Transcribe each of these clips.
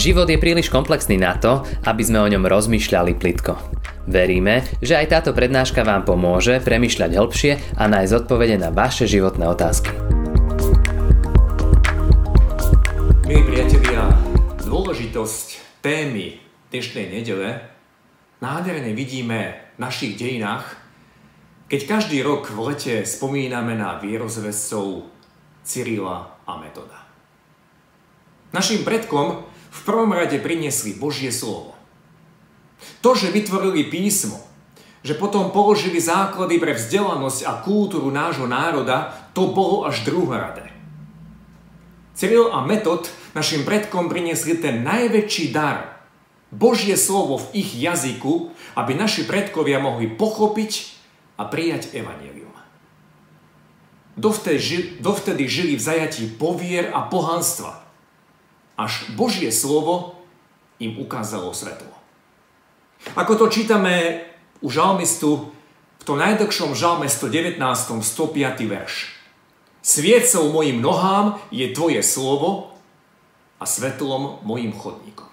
Život je príliš komplexný na to, aby sme o ňom rozmýšľali plitko. Veríme, že aj táto prednáška vám pomôže premýšľať hĺbšie a nájsť odpovede na vaše životné otázky. Milí priatelia, dôležitosť témy dnešnej nedele nádherne vidíme v našich dejinách, keď každý rok v lete spomíname na vierozvescov Cyrila a Metoda. Našim predkom v prvom rade priniesli Božie slovo. To, že vytvorili písmo, že potom položili základy pre vzdelanosť a kultúru nášho národa, to bolo až druhoradé. Cyril a Metod našim predkom priniesli ten najväčší dar, Božie slovo v ich jazyku, aby naši predkovia mohli pochopiť a prijať evanjelium. Dovtedy žili v zajatí povier a pohanstva, až Božie slovo im ukázalo svetlo. Ako to čítame u žalmistu v tom najdlhšom žalme 119. 105. verš. Sviecou mojim nohám je tvoje slovo a svetlom mojim chodníkom.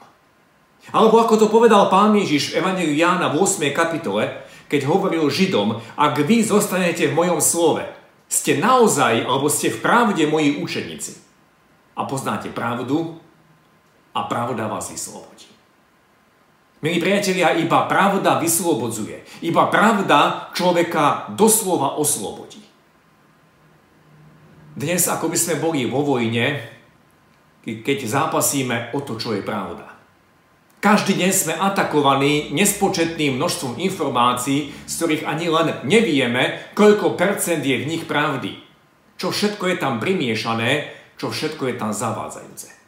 Alebo ako to povedal Pán Ježiš v Evanjeliu Jána v 8. kapitole, keď hovoril Židom, ak vy zostanete v mojom slove, ste naozaj alebo ste v pravde moji učeníci a poznáte pravdu a pravda vás vyslobodí. Milí priatelia, iba pravda vyslobodzuje. Iba pravda človeka doslova oslobodí. Dnes, ako by sme boli vo vojne, keď zápasíme o to, čo je pravda. Každý deň sme atakovaní nespočetným množstvom informácií, z ktorých ani len nevieme, koľko percent je v nich pravdy. Čo všetko je tam primiešané, čo všetko je tam zavádzajúce.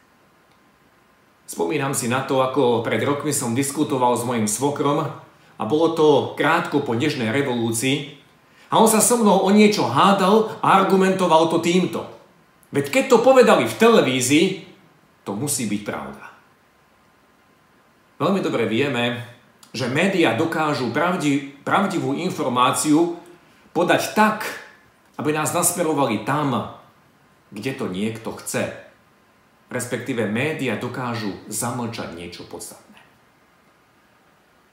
Spomínam si na to, ako pred rokmi som diskutoval s mojim svokrom a bolo to krátko po nežnej revolúcii a on sa so mnou o niečo hádal a argumentoval to týmto. Veď keď to povedali v televízii, to musí byť pravda. Veľmi dobre vieme, že médiá dokážu pravdivú informáciu podať tak, aby nás nasmerovali tam, kde to niekto chce. Respektíve médiá dokážu zamlčať niečo podstatné.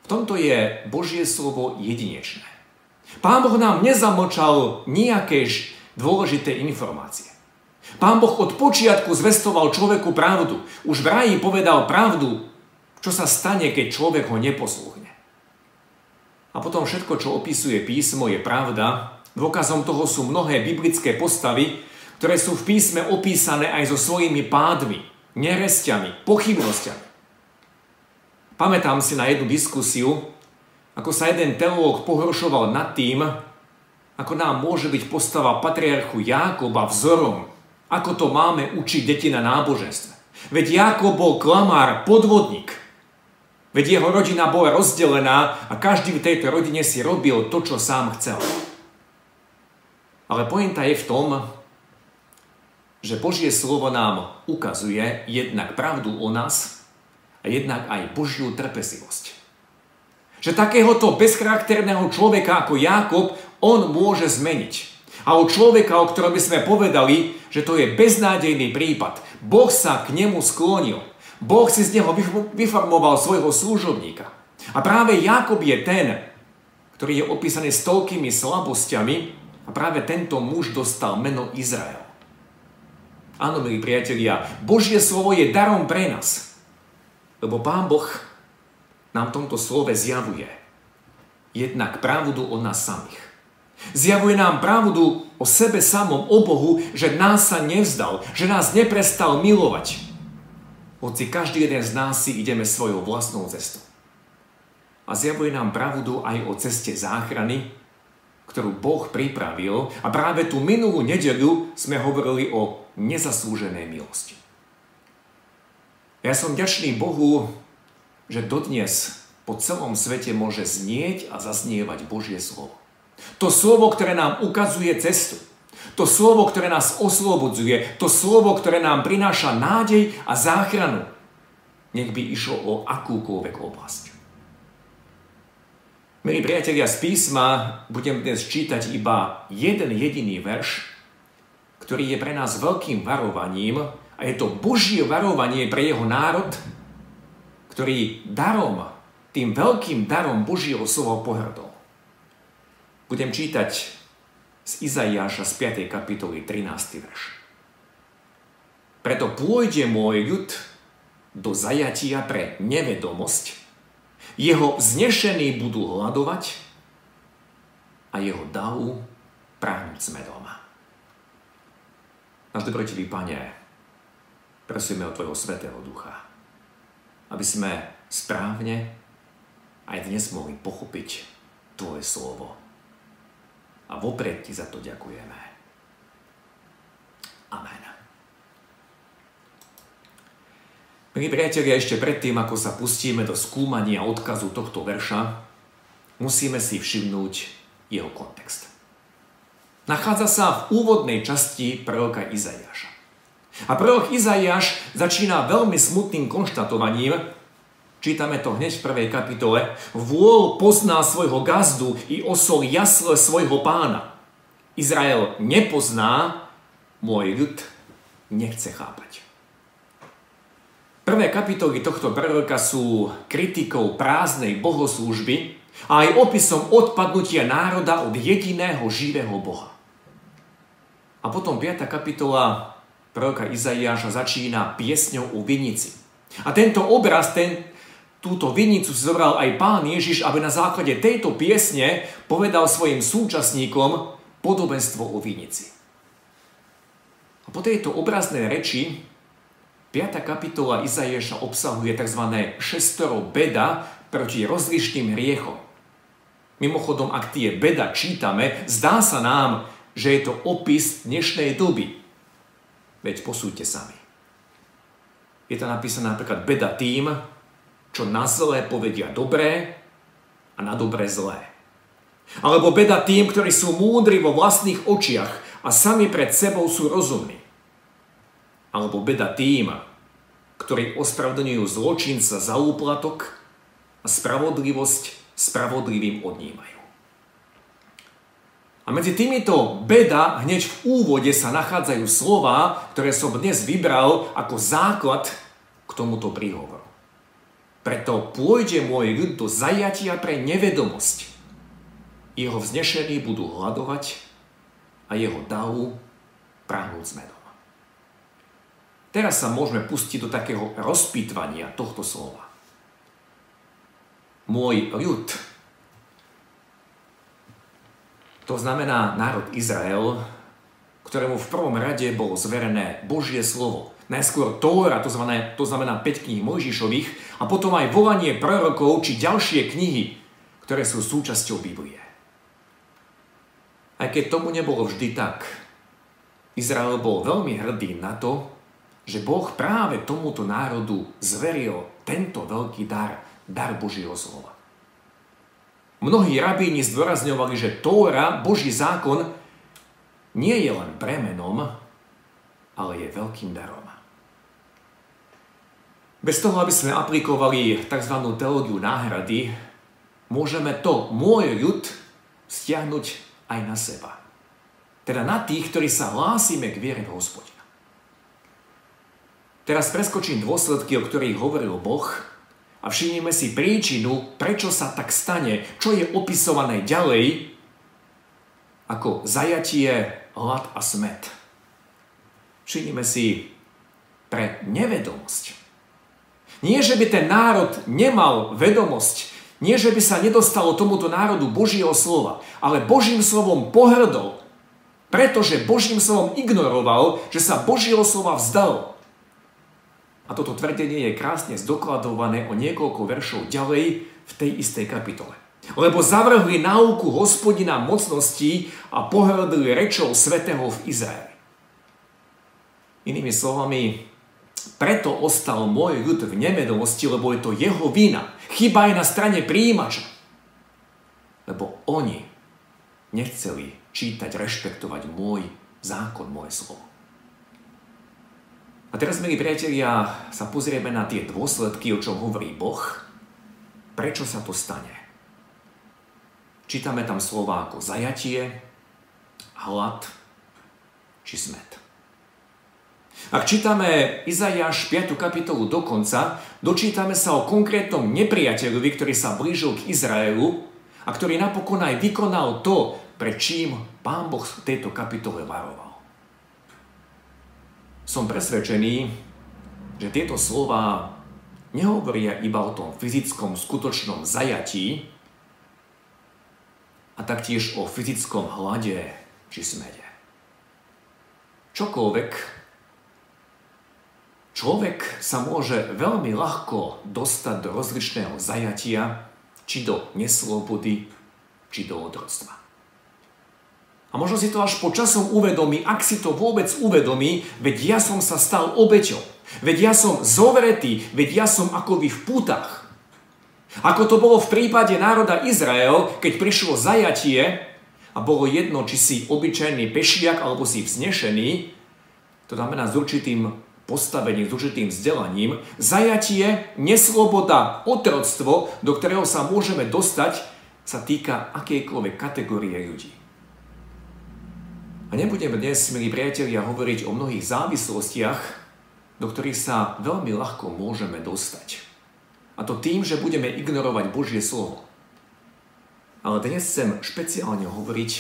V tomto je Božie slovo jedinečné. Pán Boh nám nezamlčal nejaké dôležité informácie. Pán Boh od počiatku zvestoval človeku pravdu. Už v raji povedal pravdu, čo sa stane, keď človek ho neposlúchne. A potom všetko, čo opisuje písmo, je pravda. Dôkazom toho sú mnohé biblické postavy, ktoré sú v písme opísané aj so svojimi pádmi, neresťami, pochybnosťami. Pamätám si na jednu diskusiu, ako sa jeden teológ pohoršoval nad tým, ako nám môže byť postava patriarchu Jákoba vzorom, ako to máme učiť deti na náboženstve. Veď Jákob bol klamár, podvodník. Veď jeho rodina bola rozdelená a každý v tejto rodine si robil to, čo sám chcel. Ale pointa je v tom, že Božie slovo nám ukazuje jednak pravdu o nás a jednak aj Božiu trpezlivosť. Že takéhoto bezcharakterného človeka ako Jákob, on môže zmeniť. A o človeka, o ktorom by sme povedali, že to je beznádejný prípad, Boh sa k nemu sklonil. Boh si z neho vyformoval svojho služobníka. A práve Jákob je ten, ktorý je opísaný toľkými slabosťami a práve tento muž dostal meno Izrael. Áno, milí priatelia, Božie slovo je darom pre nás, lebo Pán Boh nám v tomto slove zjavuje jednak pravdu o nás samých. Zjavuje nám pravdu o sebe samom, o Bohu, že nás sa nevzdal, že nás neprestal milovať. Hoci každý jeden z nás si ideme svojou vlastnou cestou. A zjavuje nám pravdu aj o ceste záchrany, ktorú Boh pripravil a práve tú minulú nedeľu sme hovorili o nezaslúženej milosti. Ja som vďačný Bohu, že dodnes po celom svete môže znieť a zasnievať Božie slovo. To slovo, ktoré nám ukazuje cestu. To slovo, ktoré nás oslobodzuje. To slovo, ktoré nám prináša nádej a záchranu. Nech by išlo o akúkoľvek oblasť. Milí priatelia, z písma budem dnes čítať iba jeden jediný verš, ktorý je pre nás veľkým varovaním a je to Božie varovanie pre jeho národ, ktorý darom, tým veľkým darom Božieho slova pohrdol. Budem čítať z Izaiáša z 5. kapitoly 13. verš. Preto pôjde môj ľud do zajatia pre nevedomosť, jeho vznešení budú hladovať a jeho davu prahnúť medom. Náš dobrotivý Pane, prosíme o Tvojho Svätého Ducha, aby sme správne aj dnes mohli pochopiť Tvoje slovo. A vopred Ti za to ďakujeme. Amen. Milí priatelia, ešte predtým, ako sa pustíme do skúmania odkazu tohto verša, musíme si všimnúť jeho kontext. Nachádza sa v úvodnej časti proroka Izaiáša. A prorok Izaiáš začína veľmi smutným konštatovaním, čítame to hneď v prvej kapitole, vôľ pozná svojho gazdu i osol jasle svojho pána. Izrael nepozná, môj ľud nechce chápať. Prvé kapitoly tohto proroka sú kritikou prázdnej bohoslúžby a aj opisom odpadnutia národa od jediného živého Boha. A potom 5. kapitola proroka Izaiáša začína piesňou o vinici. A tento obraz, túto vinicu si zobral aj Pán Ježiš, aby na základe tejto piesne povedal svojim súčasníkom podobenstvo o vinici. A po tejto obraznej reči 5. kapitola Izaiáša obsahuje tzv. Šestoro beda proti rozlišným hriechom. Mimochodom, ak tie beda čítame, zdá sa nám, že je to opis dnešnej doby. Veď posúďte sami. Je tam napísaná napríklad beda tým, čo na zlé povedia dobré a na dobré zlé. Alebo beda tým, ktorí sú múdri vo vlastných očiach a sami pred sebou sú rozumní. Alebo beda tým, ktorí ospravedlňujú zločinca za úplatok a spravodlivosť spravodlivým odnímajú. A medzi týmito beda hneď v úvode sa nachádzajú slová, ktoré som dnes vybral ako základ k tomuto príhovoru. Preto pôjde môj ľud do zajatia pre nevedomosť. Jeho vznešení budú hladovať a jeho davu prahnúť medom. Teraz sa môžeme pustiť do takého rozpýtvania tohto slova. Môj ľud, to znamená národ Izrael, ktorému v prvom rade bolo zverené Božie slovo. Najskôr Tóra, to znamená 5 kníh Mojžišových, a potom aj volanie prorokov či ďalšie knihy, ktoré sú súčasťou Biblie. Aj keď tomu nebolo vždy tak, Izrael bol veľmi hrdý na to, že Boh práve tomuto národu zveril tento veľký dar, dar Božieho slova. Mnohí rabíni zdôrazňovali, že Tóra, Boží zákon, nie je len bremenom, ale je veľkým darom. Bez toho, aby sme aplikovali tzv. Teológiu náhrady, môžeme to môj ľud stiahnuť aj na seba. Teda na tých, ktorí sa hlásime k viere v Hospodina. Teraz preskočím dôsledky, o ktorých hovoril Boh, a všimnime si príčinu, prečo sa tak stane, čo je opisované ďalej ako zajatie, hlad a smäd. Všimnime si pre nevedomosť. Nie, že by ten národ nemal vedomosť, nie, že by sa nedostalo tomuto národu Božieho slova, ale Božím slovom pohrdol, pretože Božím slovom ignoroval, že sa Božieho slova vzdal. A toto tvrdenie je krásne zdokladované o niekoľko veršov ďalej v tej istej kapitole. Lebo zavrhli náuku Hospodina mocností a pohrdli rečou svätého v Izraeli. Inými slovami, preto ostal môj ľud v nevedomosti, lebo je to jeho vina. Chyba je na strane prijímača. Lebo oni nechceli čítať, rešpektovať môj zákon, moje slovo. A teraz, milí priatelia, sa pozrieme na tie dôsledky, o čom hovorí Boh. Prečo sa to stane? Čítame tam slová ako zajatie, hlad či smäd. Ak čítame Izaiáš 5. kapitolu do konca, dočítame sa o konkrétnom nepriateľovi, ktorý sa blížil k Izraelu a ktorý napokon aj vykonal to, pred čím Pán Boh v tejto kapitole varoval. Som presvedčený, že tieto slova nehovoria iba o tom fyzickom skutočnom zajatí a taktiež o fyzickom hlade či smede. Človek sa môže veľmi ľahko dostať do rozličného zajatia, či do neslobody, či do otroctva. A možno si to až po časom uvedomí, ak si to vôbec uvedomí, veď ja som sa stal obeťou, veď ja som zovretý, veď ja som akoby v pútach. Ako to bolo v prípade národa Izrael, keď prišlo zajatie a bolo jedno, či si obyčajný pešiak alebo si vznešený, to znamená s určitým postavením, s určitým vzdelaním, zajatie, nesloboda, otroctvo, do ktorého sa môžeme dostať, sa týka akejkoľvek kategórie ľudí. A nebudem dnes, milí priatelia, hovoriť o mnohých závislostiach, do ktorých sa veľmi ľahko môžeme dostať. A to tým, že budeme ignorovať Božie slovo. Ale dnes chcem špeciálne hovoriť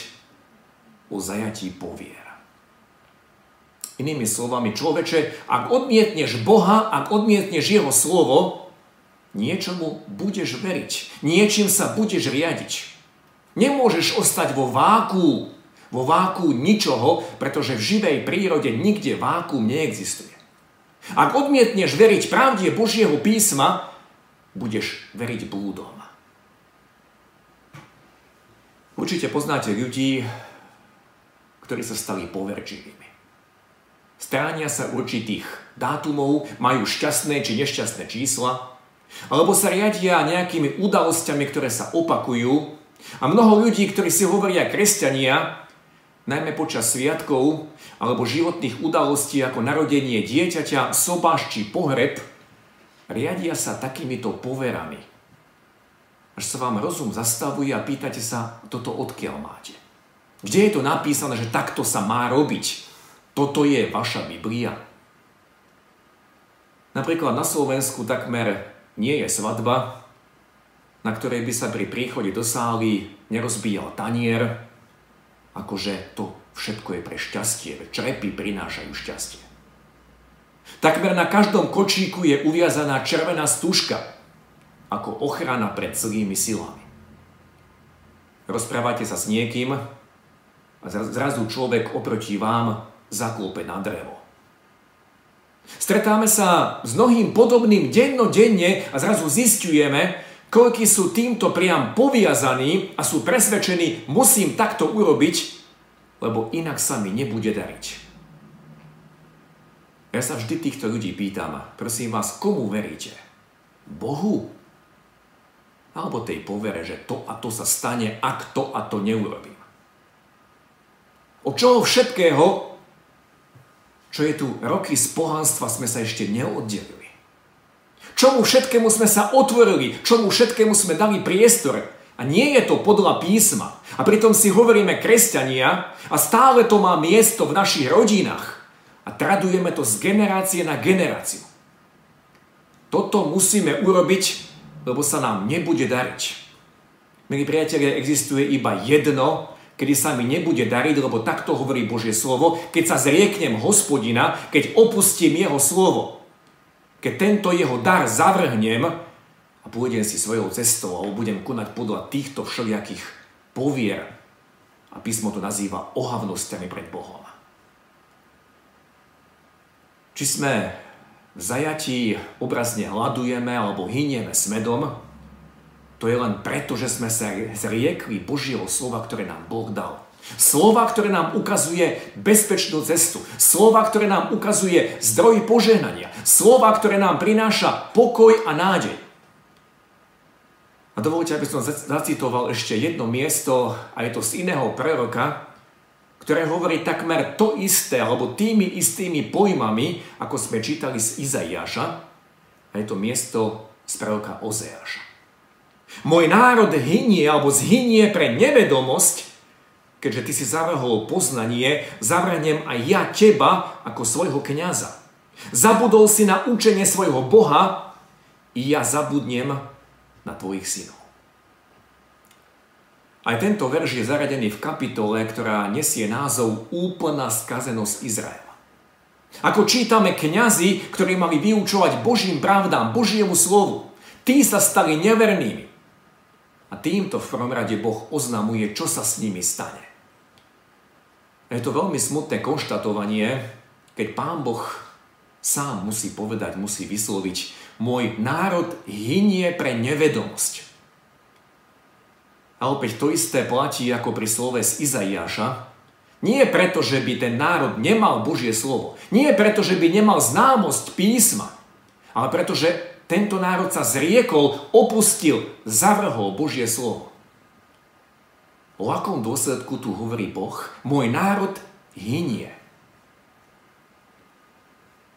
o zajatí povier. Inými slovami, človeče, ak odmietneš Boha, ak odmietneš Jeho slovo, niečomu budeš veriť, niečím sa budeš riadiť. Nemôžeš ostať vo vákuu ničoho, pretože v živej prírode nikde vákuum neexistuje. Ak odmietneš veriť pravde Božieho písma, budeš veriť blúdom. Určite poznáte ľudí, ktorí sa stali poverčivými. Stránia sa určitých dátumov, majú šťastné či nešťastné čísla, alebo sa riadia nejakými udalosťami, ktoré sa opakujú. A mnoho ľudí, ktorí si hovoria kresťania, najmä počas sviatkov alebo životných udalostí ako narodenie dieťaťa, sobáš či pohreb, riadia sa takýmito poverami. Až sa vám rozum zastavuje a pýtate sa, toto odkiaľ máte? Kde je to napísané, že takto sa má robiť? Toto je vaša Biblia. Napríklad na Slovensku takmer nie je svadba, na ktorej by sa pri príchode do sály nerozbíjal tanier, akože to všetko je pre šťastie, veď črepy prinášajú šťastie. Takmer na každom kočíku je uviazaná červená stužka, ako ochrana pred zlými silami. Rozprávate sa s niekým a zrazu človek oproti vám zaklope na drevo. Stretáme sa s mnohým podobným dennodenne a zrazu zisťujeme, koľkí sú týmto priam poviazaní a sú presvedčení, musím takto urobiť, lebo inak sa mi nebude dariť. Ja sa vždy týchto ľudí pýtam, prosím vás, komu veríte? Bohu? Alebo tej povere, že to a to sa stane, ak to a to neurobím. Od čoho všetkého, čo je tu roky z pohanstva, sme sa ešte neoddelili. Čomu všetkému sme sa otvorili, čomu všetkému sme dali priestor. A nie je to podľa písma. A pritom si hovoríme kresťania a stále to má miesto v našich rodinách. A tradujeme to z generácie na generáciu. Toto musíme urobiť, lebo sa nám nebude dariť. Milí priatelia, existuje iba jedno, kedy sa mi nebude dariť, lebo takto hovorí Božie slovo, keď sa zrieknem Hospodina, keď opustím Jeho slovo, keď tento Jeho dar zavrhnem a pôjdem si svojou cestou alebo budem konať podľa týchto všelijakých povier. A písmo to nazýva ohavnosťami pred Bohom. Či sme v zajatí obrazne hladujeme alebo hynieme smedom, to je len preto, že sme sa zriekli Božieho slova, ktoré nám Boh dal. Slova, ktoré nám ukazuje bezpečnú cestu. Slova, ktoré nám ukazuje zdroj požehnania. Slova, ktoré nám prináša pokoj a nádej. A dovolte, aby som zacitoval ešte jedno miesto, a je to z iného proroka, ktoré hovorí takmer to isté, alebo tými istými pojmami, ako sme čítali z Izaiáša. A je to miesto z proroka Ozeáša. Môj národ hynie alebo zhynie pre nevedomosť, keďže ty si zavrhol poznanie, zavrhnem aj ja teba ako svojho kňaza. Zabudol si na učenie svojho Boha i ja zabudnem na tvojich synov. Aj tento verš je zaradený v kapitole, ktorá nesie názov Úplná skazenosť Izraela. Ako čítame, kňazi, ktorí mali vyučovať Božím pravdám, Božiemu slovu, tí sa stali nevernými. A týmto v prvom rade Boh oznamuje, čo sa s nimi stane. Je to veľmi smutné konštatovanie, keď Pán Boh sám musí povedať, musí vysloviť: môj národ hynie pre nevedomosť. A opäť to isté platí ako pri slove z Izaiáša. Nie preto, že by ten národ nemal Božie slovo. Nie preto, že by nemal známosť písma. Ale preto, že tento národ sa zriekol, opustil, zavrhol Božie slovo. O akom dôsledku tu hovorí Boh? Môj národ hynie.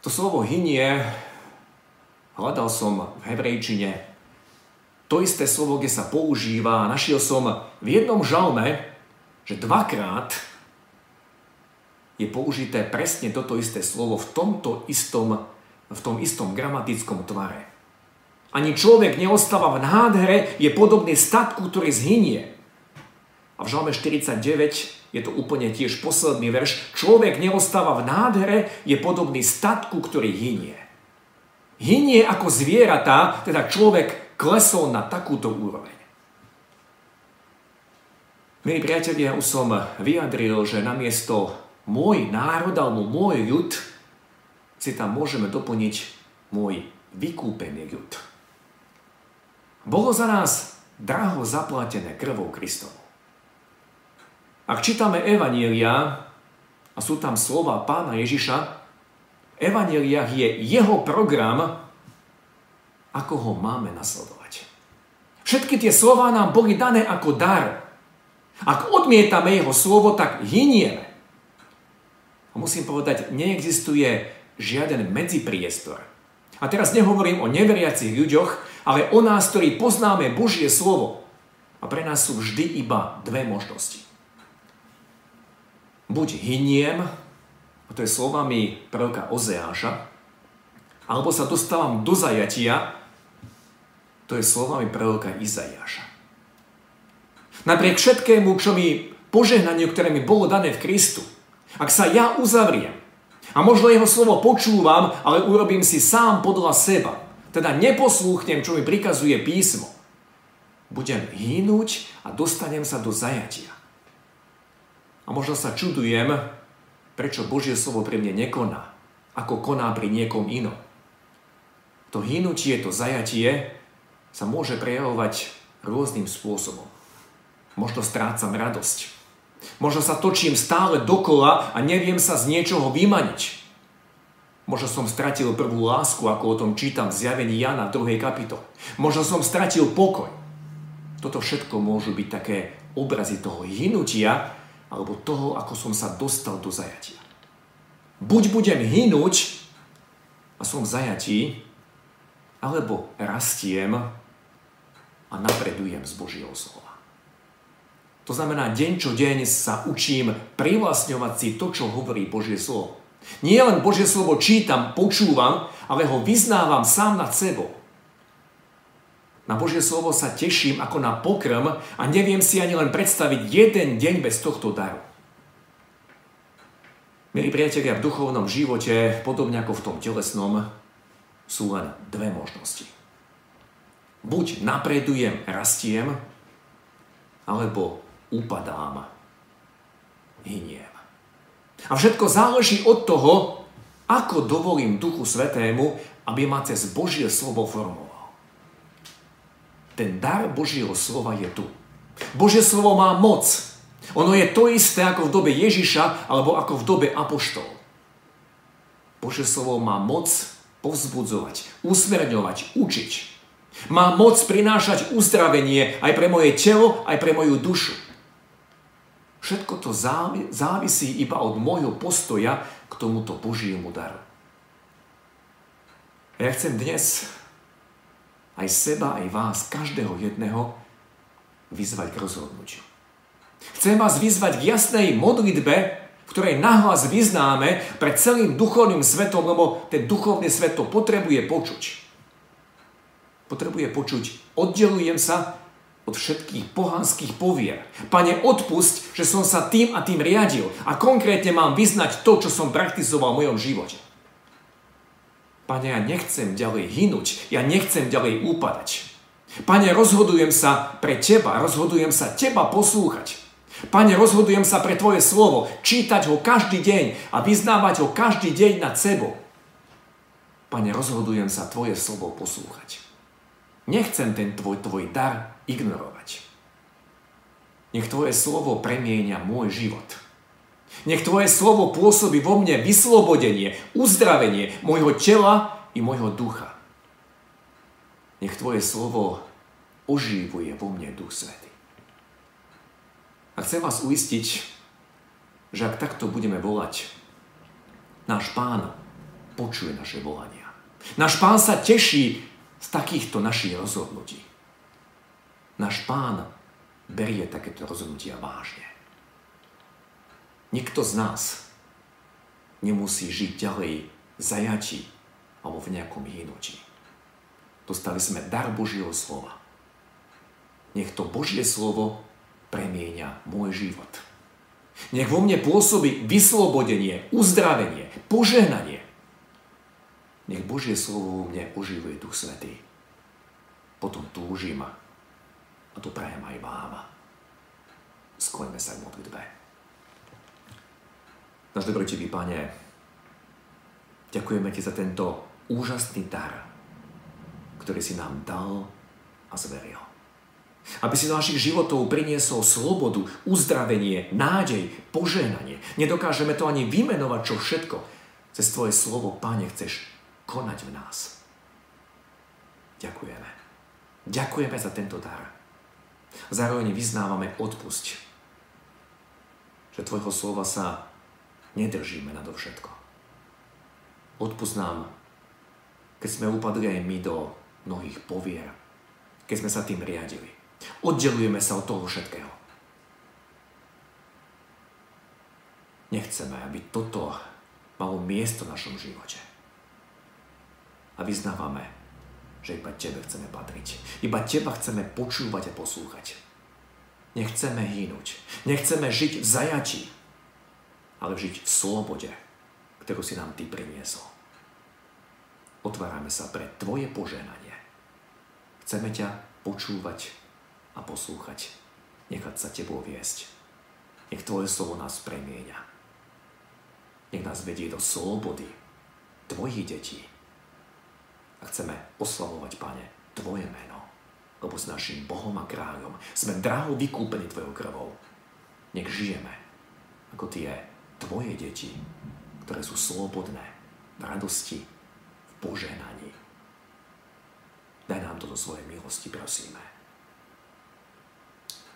To slovo hynie, hľadal som v hebrejčine to isté slovo, kde sa používa, a našiel som v jednom žalme, že dvakrát je použité presne toto isté slovo v tom istom gramatickom tvare. Ani človek neostáva v nádhere, je podobný statku, ktorý zhynie. A v žalme 49 je to úplne tiež posledný verš. Človek neostáva v nádhere, je podobný statku, ktorý hynie. Hynie ako zvieratá, teda človek klesol na takúto úroveň. Milí priatelia, už som vyjadril, že namiesto môj národ alebo môj ľud si tam môžeme doplniť môj vykúpený ľud. Bolo za nás draho zaplatené krvou Kristovou. Ak čítame Evanielia a sú tam slova Pána Ježiša, v Evanieliach je jeho program, ako ho máme nasledovať. Všetky tie slova nám boli dané ako dar. Ak odmietame jeho slovo, tak hynieme. A musím povedať, neexistuje žiaden medzipriestor. A teraz nehovorím o neveriacich ľuďoch, ale o nás, ktorí poznáme Božie slovo. A pre nás sú vždy iba dve možnosti. Buď hyniem, a to je slovami proroka Ozeáša, alebo sa dostávam do zajatia, to je slovami proroka Izaiáša. Napriek všetkému, požehnaniu, ktoré mi bolo dané v Kristu, ak sa ja uzavriem a možno jeho slovo počúvam, ale urobím si sám podľa seba, teda neposlúchnem, čo mi prikazuje písmo, budem hynúť a dostanem sa do zajatia. A možno sa čudujem, prečo Božie slovo pre mne nekoná, ako koná pri niekom inom. To hynutie, to zajatie sa môže prejavovať rôznym spôsobom. Možno strácam radosť. Možno sa točím stále dokola a neviem sa z niečoho vymaniť. Možno som stratil prvú lásku, ako o tom čítam v Zjavení Jana v 2. kapitole. Možno som stratil pokoj. Toto všetko môžu byť také obrazy toho hynutia, alebo toho, ako som sa dostal do zajatia. Buď budem hynúť a som v zajatí, alebo rastiem a napredujem z Božieho slova. To znamená, deň čo deň sa učím privlastňovať si to, čo hovorí Božie slovo. Nie len Božie slovo čítam, počúvam, ale ho vyznávam sám nad sebou. Na Božie slovo sa teším ako na pokrm a neviem si ani len predstaviť jeden deň bez tohto daru. Milí priatelia, v duchovnom živote, podobne ako v tom telesnom, sú len dve možnosti. Buď napredujem, rastiem, alebo upadám, hyniem. A všetko záleží od toho, ako dovolím Duchu Svätému, aby ma cez Božie slovo formoval. Ten dar Božieho slova je tu. Božie slovo má moc. Ono je to isté ako v dobe Ježiša alebo ako v dobe apoštol. Božie slovo má moc povzbudzovať, usmerňovať, učiť. Má moc prinášať uzdravenie aj pre moje telo, aj pre moju dušu. Všetko to závisí iba od môjho postoja k tomuto Božiemu daru. Ja chcem dnes aj seba, aj vás, každého jedného, vyzvať k rozhodnutiu. Chcem vás vyzvať k jasnej modlitbe, v v ktorej nahlas vyznáme pred celým duchovným svetom, lebo ten duchovný svet to potrebuje počuť. Potrebuje počuť, oddelujem sa od všetkých pohanských povier. Pane, odpusť, že som sa tým a tým riadil a konkrétne mám vyznať to, čo som praktizoval v mojom živote. Pane, ja nechcem ďalej hynúť, ja nechcem ďalej úpadať. Pane, rozhodujem sa pre Teba, rozhodujem sa Teba poslúchať. Pane, rozhodujem sa pre Tvoje slovo, čítať ho každý deň a vyznávať ho každý deň nad sebou. Pane, rozhodujem sa Tvoje slovo poslúchať. Nechcem ten Tvoj dar ignorovať. Nech Tvoje slovo premienia môj život. Nech Tvoje slovo pôsobí vo mne vyslobodenie, uzdravenie môjho tela i môjho ducha. Nech Tvoje slovo oživuje vo mne Duch Svätý. A chcem vás uistiť, že ak takto budeme volať, náš Pán počuje naše volania. Náš Pán sa teší z takýchto našich rozhodnutí. Náš Pán berie takéto rozhodnutia vážne. Nikto z nás nemusí žiť ďalej v zajati alebo v nejakom hynutí. Dostali sme dar Božieho slova. Nech to Božie slovo premieňa môj život. Nech vo mne pôsobí vyslobodenie, uzdravenie, požehnanie. Nech Božie slovo vo mne oživuje Duch Svätý. Potom túžim a to prajem aj vám. Skloňme sa k modlitbe. Náš dobrotivý Pane, ďakujeme Ti za tento úžasný dar, ktorý si nám dal a zveril. Aby si do našich životov priniesol slobodu, uzdravenie, nádej, požehnanie. Nedokážeme to ani vymenovať, čo všetko. Cez Tvoje slovo, Pane, chceš konať v nás. Ďakujeme. Ďakujeme za tento dar. Zároveň vyznávame odpusť, že Tvojho slova sa nedržíme nadovšetko. Odpusť nám, keď sme upadli aj my do mnohých povier, keď sme sa tým riadili. Oddelujeme sa od toho všetkého. Nechceme, aby toto malo miesto v našom živote. A vyznávame, že iba Tebe chceme patriť. Iba Teba chceme počúvať a poslúchať. Nechceme hynúť. Nechceme žiť v zajatí, ale žiť v slobode, ktorú si nám Ty priniesol. Otvárame sa pre Tvoje požehnanie. Chceme Ťa počúvať a poslúchať, nechať sa Tebou viesť. Nech Tvoje slovo nás premieňa. Nech nás vedie do slobody Tvojich detí. A chceme oslavovať, Pane, Tvoje meno, lebo s našim Bohom a kráľom sme draho vykúpení Tvojou krvou. Nech žijeme ako tie Tvoje deti, ktoré sú slobodné v radosti, v požehnaní. Daj nám to do svojej milosti, prosíme.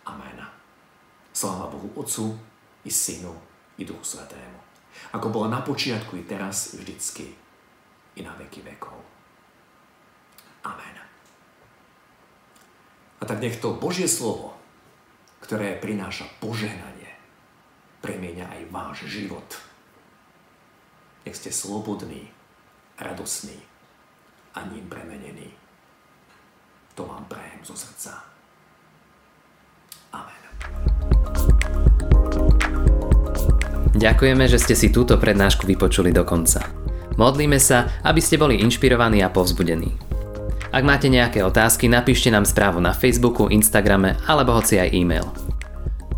Amen. Sláva Bohu Otcu i Synu i Duchu Svätému. Ako bola na počiatku, i teraz, i vždycky, i na veky vekov. Amen. A tak nech to Božie slovo, ktoré prináša požehnanie, premieňa aj váš život. Nech ste slobodní, radosní a ním premenení. To vám prajem zo srdca. Amen. Ďakujeme, že ste si túto prednášku vypočuli do konca. Modlíme sa, aby ste boli inšpirovaní a povzbudení. Ak máte nejaké otázky, napíšte nám správu na Facebooku, Instagrame alebo hoci aj e-mail.